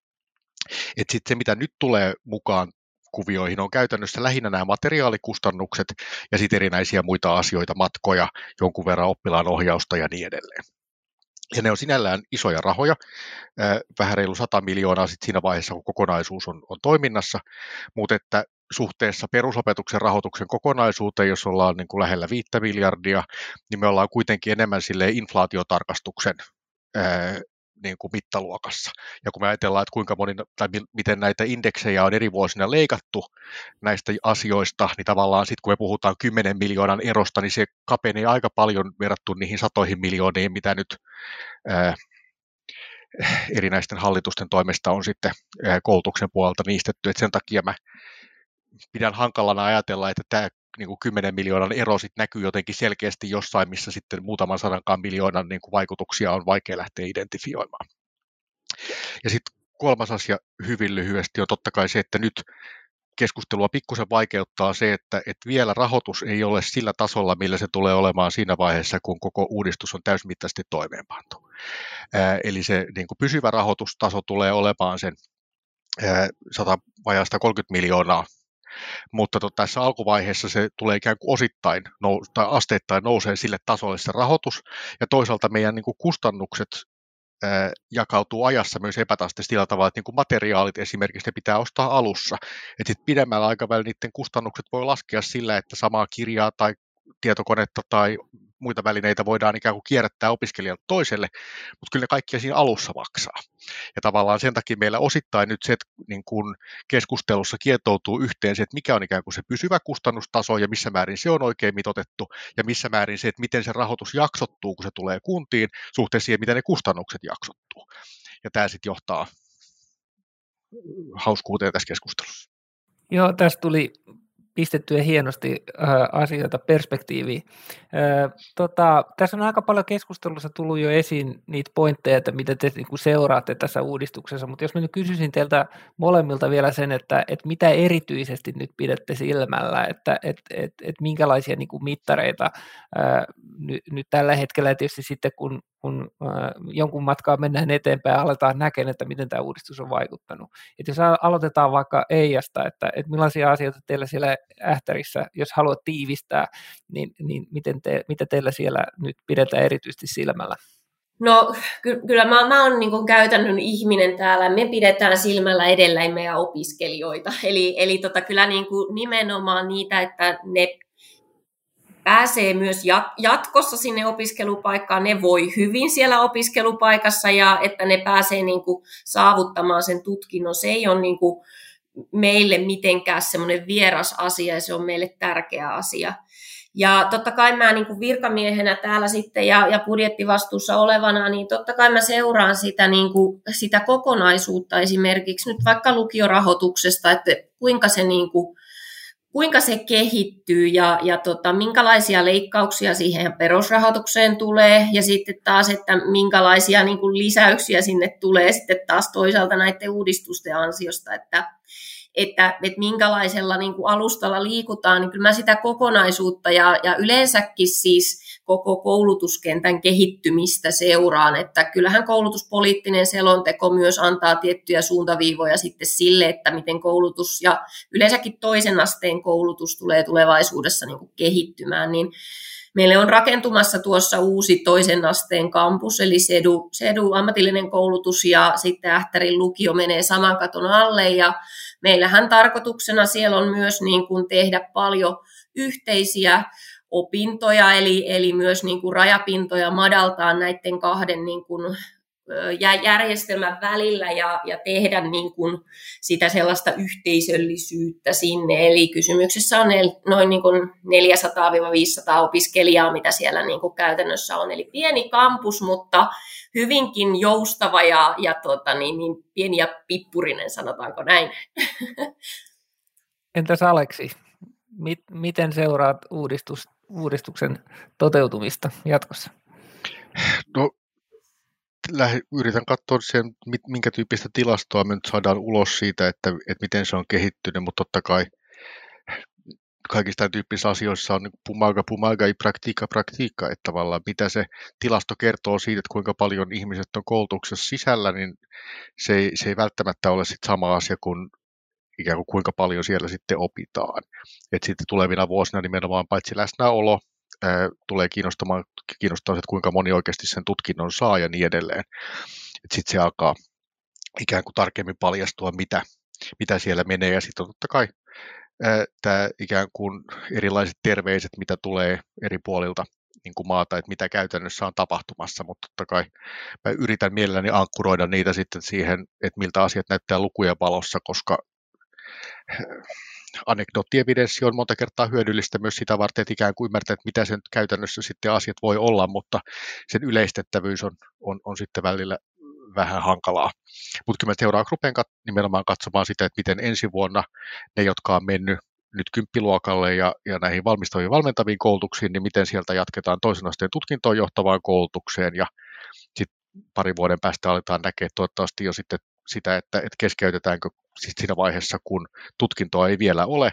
Et sit se, mitä nyt tulee mukaan kuvioihin, on käytännössä lähinnä nämä materiaalikustannukset ja sitten erinäisiä muita asioita, matkoja, jonkun verran oppilaan ohjausta ja niin edelleen. Ja ne on sinällään isoja rahoja, vähän reilu 100 miljoonaa sit siinä vaiheessa, kun kokonaisuus on toiminnassa, mutta että suhteessa perusopetuksen rahoituksen kokonaisuuteen, jos ollaan niin kuin lähellä 5 miljardia, niin me ollaan kuitenkin enemmän silleen inflaatiotarkastuksen niin kuin mittaluokassa. Ja kun me ajatellaan, että kuinka moni, tai miten näitä indeksejä on eri vuosina leikattu näistä asioista, niin tavallaan sitten kun me puhutaan 10 miljoonan erosta, niin se kapenee aika paljon verrattuna niihin 100 miljooniin, mitä nyt erinäisten hallitusten toimesta on sitten koulutuksen puolelta niistetty. Et sen takia mä pidän hankalana ajatella, että tämä niin kuin 10 miljoonan ero sit näkyy jotenkin selkeästi jossain, missä sitten muutaman 100 miljoonan niin kuin vaikutuksia on vaikea lähteä identifioimaan. Ja sitten kolmas asia hyvin lyhyesti on totta kai se, että nyt keskustelua pikkusen vaikeuttaa se, että vielä rahoitus ei ole sillä tasolla, millä se tulee olemaan siinä vaiheessa, kun koko uudistus on täysmittaisesti toimeenpantu. Eli se niin kuin pysyvä rahoitustaso tulee olemaan sen 130 miljoonaa, mutta tässä alkuvaiheessa se tulee ikään kuin osittain tai asteittain nousee sille tasolle se rahoitus, ja toisaalta meidän niin kuin kustannukset jakautuu ajassa myös epätasaisesti sillä tavalla, että niin kuin materiaalit esimerkiksi ne pitää ostaa alussa, että sitten pidemmällä aikavälillä niiden kustannukset voi laskea sillä, että samaa kirjaa tai tietokonetta tai muita välineitä voidaan ikään kuin kierrättää opiskelijalta toiselle, mutta kyllä ne kaikkia siinä alussa maksaa. Ja tavallaan sen takia meillä osittain nyt se, että niin kun keskustelussa kietoutuu yhteen se, että mikä on ikään kuin se pysyvä kustannustaso ja missä määrin se on oikein mitoitettu ja missä määrin se, että miten se rahoitus jaksottuu, kun se tulee kuntiin suhteessa siihen, miten ne kustannukset jaksottuu. Ja tämä sitten johtaa hauskuuteen tässä keskustelussa. Joo, tässä tuli pistettyä hienosti asioita perspektiiviin. Tässä on aika paljon keskustelussa tullut jo esiin niitä pointteja, että mitä te niin kuin seuraatte tässä uudistuksessa, mutta jos mä nyt kysyisin teiltä molemmilta vielä sen, että mitä erityisesti nyt pidätte silmällä, että minkälaisia niin kuin mittareita nyt tällä hetkellä, tietysti sitten kun jonkun matkaa mennään eteenpäin ja aletaan näkemään, että miten tämä uudistus on vaikuttanut. Et jos aloitetaan vaikka Eijasta, että millaisia asioita teillä siellä Ähtärissä, jos haluat tiivistää, niin mitä teillä siellä nyt pidetään erityisesti silmällä? No kyllä mä oon niin kuin käytännön ihminen täällä, me pidetään silmällä edelleen meidän opiskelijoita, eli kyllä niin kuin nimenomaan niitä, että ne pääsee myös jatkossa sinne opiskelupaikkaan, ne voi hyvin siellä opiskelupaikassa ja että ne pääsee niin kuin saavuttamaan sen tutkinnon. Se ei ole niin kuin meille mitenkään semmoinen vieras asia ja se on meille tärkeä asia. Ja totta kai mä niin kuin virkamiehenä täällä sitten ja budjettivastuussa olevana, niin totta kai mä seuraan sitä, niin kuin, sitä kokonaisuutta esimerkiksi nyt vaikka lukiorahoituksesta, että kuinka se kehittyy ja minkälaisia leikkauksia siihen perusrahoitukseen tulee ja sitten taas, että minkälaisia niin kuin lisäyksiä sinne tulee sitten taas toisaalta näiden uudistusten ansiosta, että minkälaisella niin kuin alustalla liikutaan, niin kyllä mä sitä kokonaisuutta ja yleensäkin siis koko koulutuskentän kehittymistä seuraan, että kyllähän koulutuspoliittinen selonteko myös antaa tiettyjä suuntaviivoja sitten sille, että miten koulutus ja yleensäkin toisen asteen koulutus tulee tulevaisuudessa niin kuin kehittymään, niin meille on rakentumassa tuossa uusi toisen asteen kampus, eli Sedu ammatillinen koulutus ja sitten Ähtärin lukio menee saman katon alle ja meillähän tarkoituksena siellä on myös niin kuin tehdä paljon yhteisiä opintoja, eli myös niin kuin rajapintoja madaltaa näiden kahden niin kuin järjestelmän välillä ja tehdä niin kuin sitä sellaista yhteisöllisyyttä sinne. Eli kysymyksessä on noin niin kuin 400-500 opiskelijaa, mitä siellä niin kuin käytännössä on. Eli pieni kampus, mutta hyvinkin joustava ja pieni ja pippurinen, sanotaanko näin. Entäs Aleksi, miten seuraat uudistuksen toteutumista jatkossa? No, yritän katsoa sen, minkä tyyppistä tilastoa me nyt saadaan ulos siitä, että miten se on kehittynyt, mutta totta kai kaikissa tämän tyyppisissä asioissa on pumaga ja praktiikka, että tavallaan mitä se tilasto kertoo siitä, että kuinka paljon ihmiset on koulutuksessa sisällä, niin se ei välttämättä ole sit sama asia kuin ikään kuin kuinka paljon siellä sitten opitaan. Et sitten tulevina vuosina nimenomaan paitsi läsnäolo tulee kiinnostamaan, että kuinka moni oikeasti sen tutkinnon saa ja niin edelleen. Sitten se alkaa ikään kuin tarkemmin paljastua, mitä siellä menee, ja sitten on totta kai tämä ikään kuin erilaiset terveiset, mitä tulee eri puolilta niin kuin maata, että mitä käytännössä on tapahtumassa, mutta totta kai mä yritän mielelläni ankkuroida niitä sitten siihen, että miltä asiat näyttää lukujen valossa, koska anekdootievidenssi on monta kertaa hyödyllistä myös sitä varten, että ikään kuin ymmärtää, että mitä sen käytännössä sitten asiat voi olla, mutta sen yleistettävyys on sitten välillä vähän hankalaa. Mutta kyllä mä seuraavaksi rupean nimenomaan katsomaan sitä, että miten ensi vuonna ne, jotka on mennyt nyt 10-luokalle ja näihin valmistaviin valmentaviin koulutuksiin, niin miten sieltä jatketaan toisen asteen tutkintoon johtavaan koulutukseen, ja sitten pari vuoden päästä aletaan näkee toivottavasti jo sitten sitä, että keskeytetäänkö siinä vaiheessa, kun tutkintoa ei vielä ole,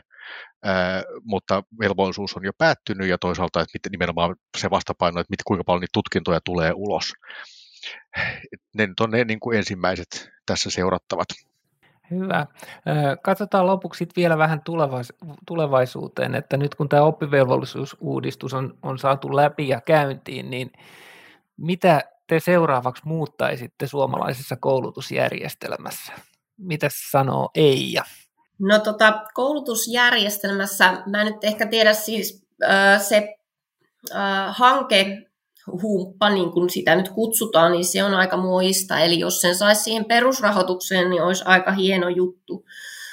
mutta velvollisuus on jo päättynyt, ja toisaalta että nimenomaan se vastapaino, että kuinka paljon niitä tutkintoja tulee ulos. Ne nyt on ne niin kuin ensimmäiset tässä seurattavat. Hyvä. Katsotaan lopuksi vielä vähän tulevaisuuteen, että nyt kun tämä oppivelvollisuusuudistus on saatu läpi ja käyntiin, niin mitä te seuraavaksi muuttaisitte suomalaisessa koulutusjärjestelmässä? Mitäs sanoo Eija? No koulutusjärjestelmässä, mä en nyt ehkä tiedä siis se hankehumpa, niin kuin sitä nyt kutsutaan, niin se on aika moista. Eli jos sen saisi siihen perusrahoitukseen, niin olisi aika hieno juttu.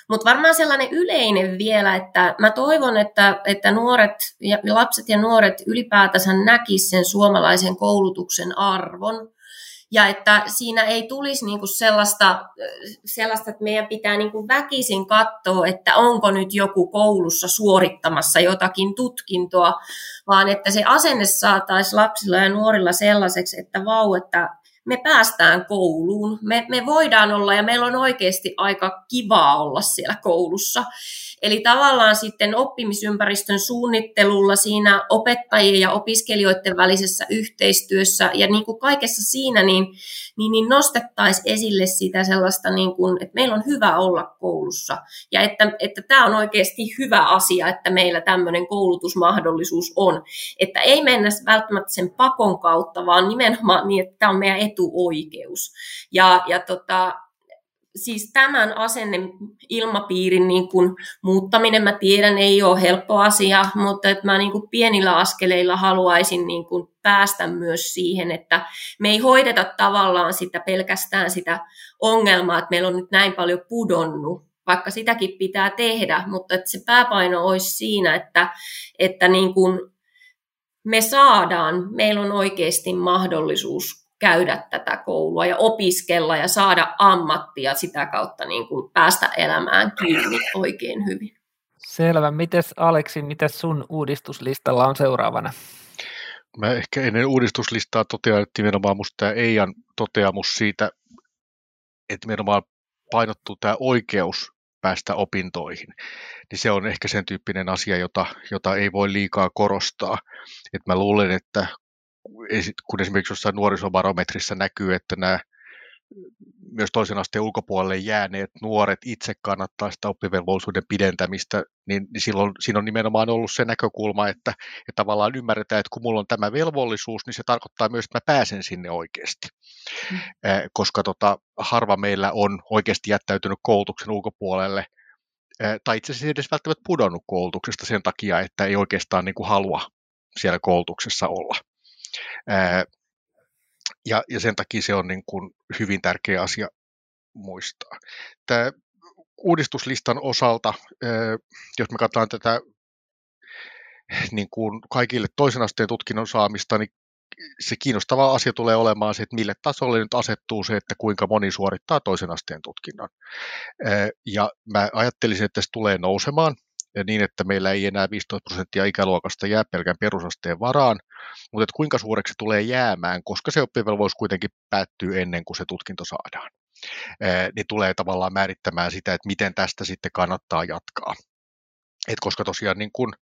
Mutta varmaan sellainen yleinen vielä, että mä toivon, että nuoret ja lapset ja nuoret ylipäätänsä näkisivät sen suomalaisen koulutuksen arvon. Ja että siinä ei tulisi niinku sellaista, että meidän pitää niinku väkisin katsoa, että onko nyt joku koulussa suorittamassa jotakin tutkintoa, vaan että se asenne saataisiin lapsilla ja nuorilla sellaiseksi, että vau, että me päästään kouluun, me voidaan olla ja meillä on oikeasti aika kivaa olla siellä koulussa. Eli tavallaan sitten oppimisympäristön suunnittelulla siinä opettajien ja opiskelijoiden välisessä yhteistyössä ja niin kuin kaikessa siinä niin nostettaisiin esille sitä sellaista, niin kuin, että meillä on hyvä olla koulussa ja että tämä on oikeasti hyvä asia, että meillä tämmöinen koulutusmahdollisuus on. Että ei mennä välttämättä sen pakon kautta, vaan nimenomaan niin, että tämä on meidän etuoikeus. Siis tämän asenneilmapiirin niin kuin muuttaminen, mä tiedän, ei ole helppo asia, mutta että mä niin kuin pienillä askeleilla haluaisin niin kuin päästä myös siihen, että me ei hoideta tavallaan sitä pelkästään sitä ongelmaa, että meillä on nyt näin paljon pudonnut, vaikka sitäkin pitää tehdä, mutta että se pääpaino olisi siinä, että niin kuin me saadaan, meillä on oikeasti mahdollisuus käydä tätä koulua ja opiskella ja saada ammattia sitä kautta niin kuin päästä elämään kiinni oikein hyvin. Selvä. Mites Aleksi, mitäs sun uudistuslistalla on seuraavana? Mä ehkä ennen uudistuslistaa totean, että nimenomaan musta tämä Eijan toteamus siitä, että nimenomaan painottuu tämä oikeus päästä opintoihin, niin se on ehkä sen tyyppinen asia, jota ei voi liikaa korostaa. Et mä luulen, että kun esimerkiksi jossain nuorisobarometrissä näkyy, että nämä myös toisen asteen ulkopuolelle jääneet nuoret itse kannattaa sitä oppivelvollisuuden pidentämistä, niin silloin siinä on nimenomaan ollut se näkökulma, että tavallaan ymmärretään, että kun mulla on tämä velvollisuus, niin se tarkoittaa myös, että mä pääsen sinne oikeasti, koska harva meillä on oikeasti jättäytynyt koulutuksen ulkopuolelle, tai itse asiassa edes välttämättä pudonnut koulutuksesta sen takia, että ei oikeastaan niin kuin halua siellä koulutuksessa olla. Ja sen takia se on niin kuin hyvin tärkeä asia muistaa. Tämä uudistuslistan osalta, jos me katsotaan tätä niin kuin kaikille toisen asteen tutkinnon saamista, niin se kiinnostava asia tulee olemaan se, että mille tasolle nyt asettuu se, että kuinka moni suorittaa toisen asteen tutkinnon. Ja mä ajattelisin, että se tulee nousemaan niin, että meillä ei enää 15% ikäluokasta jää pelkän perusasteen varaan, mutta että kuinka suureksi se tulee jäämään, koska se oppivelvollisuus kuitenkin päättyy ennen kuin se tutkinto saadaan. Niin tulee tavallaan määrittämään sitä, että miten tästä sitten kannattaa jatkaa. Et koska tosiaan niin kun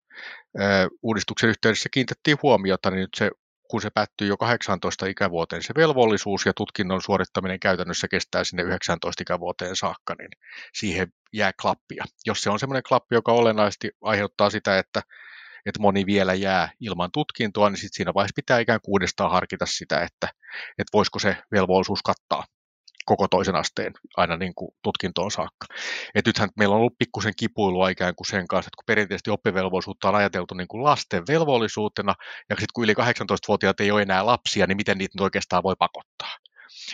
uudistuksen yhteydessä kiinnitettiin huomiota, niin nyt se, kun se päättyy jo 18 ikävuoteen se velvollisuus ja tutkinnon suorittaminen käytännössä kestää sinne 19 ikävuoteen saakka, niin siihen jää klappia. Jos se on semmoinen klappi, joka olennaisesti aiheuttaa sitä, että moni vielä jää ilman tutkintoa, niin sitten siinä vaiheessa pitää ikään kuin uudestaan harkita sitä, että voisiko se velvollisuus kattaa koko toisen asteen aina niin kuin tutkintoon saakka. Et nythän meillä on ollut pikkusen kipuilua ikään kuin sen kanssa, että kun perinteisesti oppivelvollisuutta on ajateltu niin kuin lasten velvollisuutena, ja sitten kun yli 18-vuotiaat ei ole enää lapsia, niin miten niitä nyt oikeastaan voi pakottaa.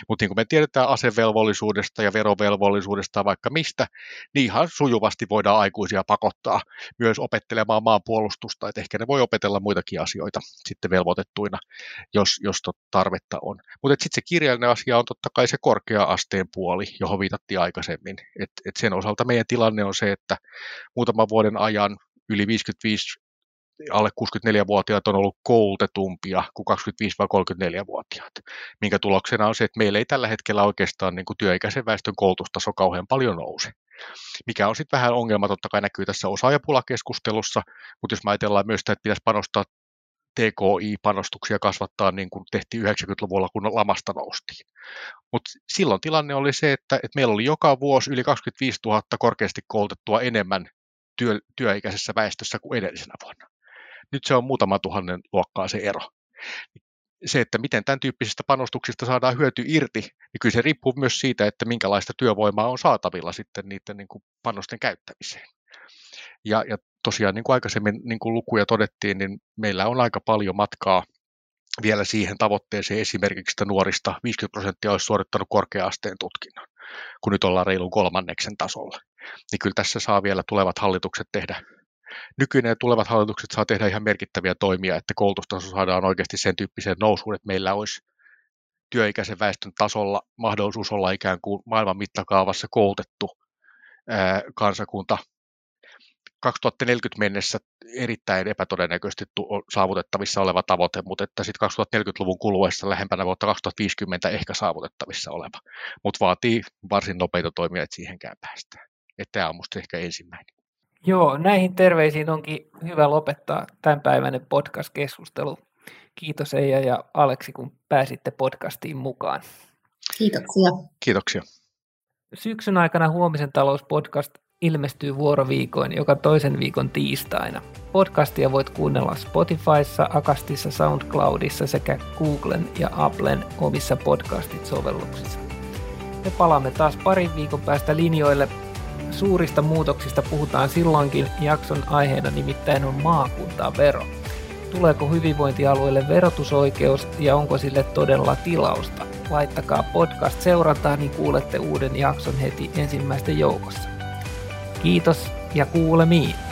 Mutta niin kuin me tiedetään asevelvollisuudesta ja verovelvollisuudesta ja vaikka mistä, niin ihan sujuvasti voidaan aikuisia pakottaa myös opettelemaan maanpuolustusta, että ehkä ne voi opetella muitakin asioita sitten velvoitettuina, jos tarvetta on. Mutta sitten se kirjallinen asia on totta kai se korkea-asteen puoli, johon viitattiin aikaisemmin. Et sen osalta meidän tilanne on se, että muutaman vuoden ajan yli 55 alle 64-vuotiaat on ollut koulutetumpia kuin 25-34-vuotiaat, minkä tuloksena on se, että meillä ei tällä hetkellä oikeastaan niin kuin työikäisen väestön koulutustaso kauhean paljon nouse, mikä on sitten vähän ongelma, totta kai näkyy tässä osaajapulakeskustelussa, mutta jos me ajatellaan myös sitä, että pitäisi panostaa TKI-panostuksia kasvattaa niin kuin tehtiin 90-luvulla, kun lamasta noustiin. Mutta silloin tilanne oli se, että meillä oli joka vuosi yli 25 000 korkeasti koulutettua enemmän työikäisessä väestössä kuin edellisenä vuonna. Nyt se on muutama tuhannen luokkaa se ero. Se, että miten tämän tyyppisistä panostuksista saadaan hyöty irti, niin kyllä se riippuu myös siitä, että minkälaista työvoimaa on saatavilla sitten niiden niin kuin panosten käyttämiseen. Ja tosiaan niin kuin aikaisemmin niin kuin lukuja todettiin, niin meillä on aika paljon matkaa vielä siihen tavoitteeseen esimerkiksi, että nuorista 50% olisi suorittanut korkea-asteen tutkinnon, kun nyt ollaan reilun kolmanneksen tasolla. Niin kyllä tässä saa vielä tulevat hallitukset tehdä. Nykyinen ja tulevat hallitukset saa tehdä ihan merkittäviä toimia, että koulutustaso saadaan oikeasti sen tyyppiseen nousuun, että meillä olisi työikäisen väestön tasolla mahdollisuus olla ikään kuin maailman mittakaavassa koulutettu kansakunta. 2040 mennessä erittäin epätodennäköisesti saavutettavissa oleva tavoite, mutta että sitten 2040-luvun kuluessa lähempänä vuotta 2050 ehkä saavutettavissa oleva, mutta vaatii varsin nopeita toimia, että siihenkään päästään. Että tämä on musta ehkä ensimmäinen. Joo, näihin terveisiin onkin hyvä lopettaa tämänpäiväinen podcast-keskustelu. Kiitos Eija ja Aleksi, kun pääsitte podcastiin mukaan. Kiitoksia. Kiitoksia. Syksyn aikana Huomisen talouspodcast ilmestyy vuoroviikoin joka toisen viikon tiistaina. Podcastia voit kuunnella Spotifyssa, Acastissa, SoundCloudissa sekä Googlen ja Applen omissa podcastit-sovelluksissa. Me palaamme taas parin viikon päästä linjoille. Suurista muutoksista puhutaan silloinkin, jakson aiheena nimittäin on maakuntavero. Tuleeko hyvinvointialueelle verotusoikeus ja onko sille todella tilausta? Laittakaa podcast seurantaan, niin kuulette uuden jakson heti ensimmäisten joukossa. Kiitos ja kuulemiin!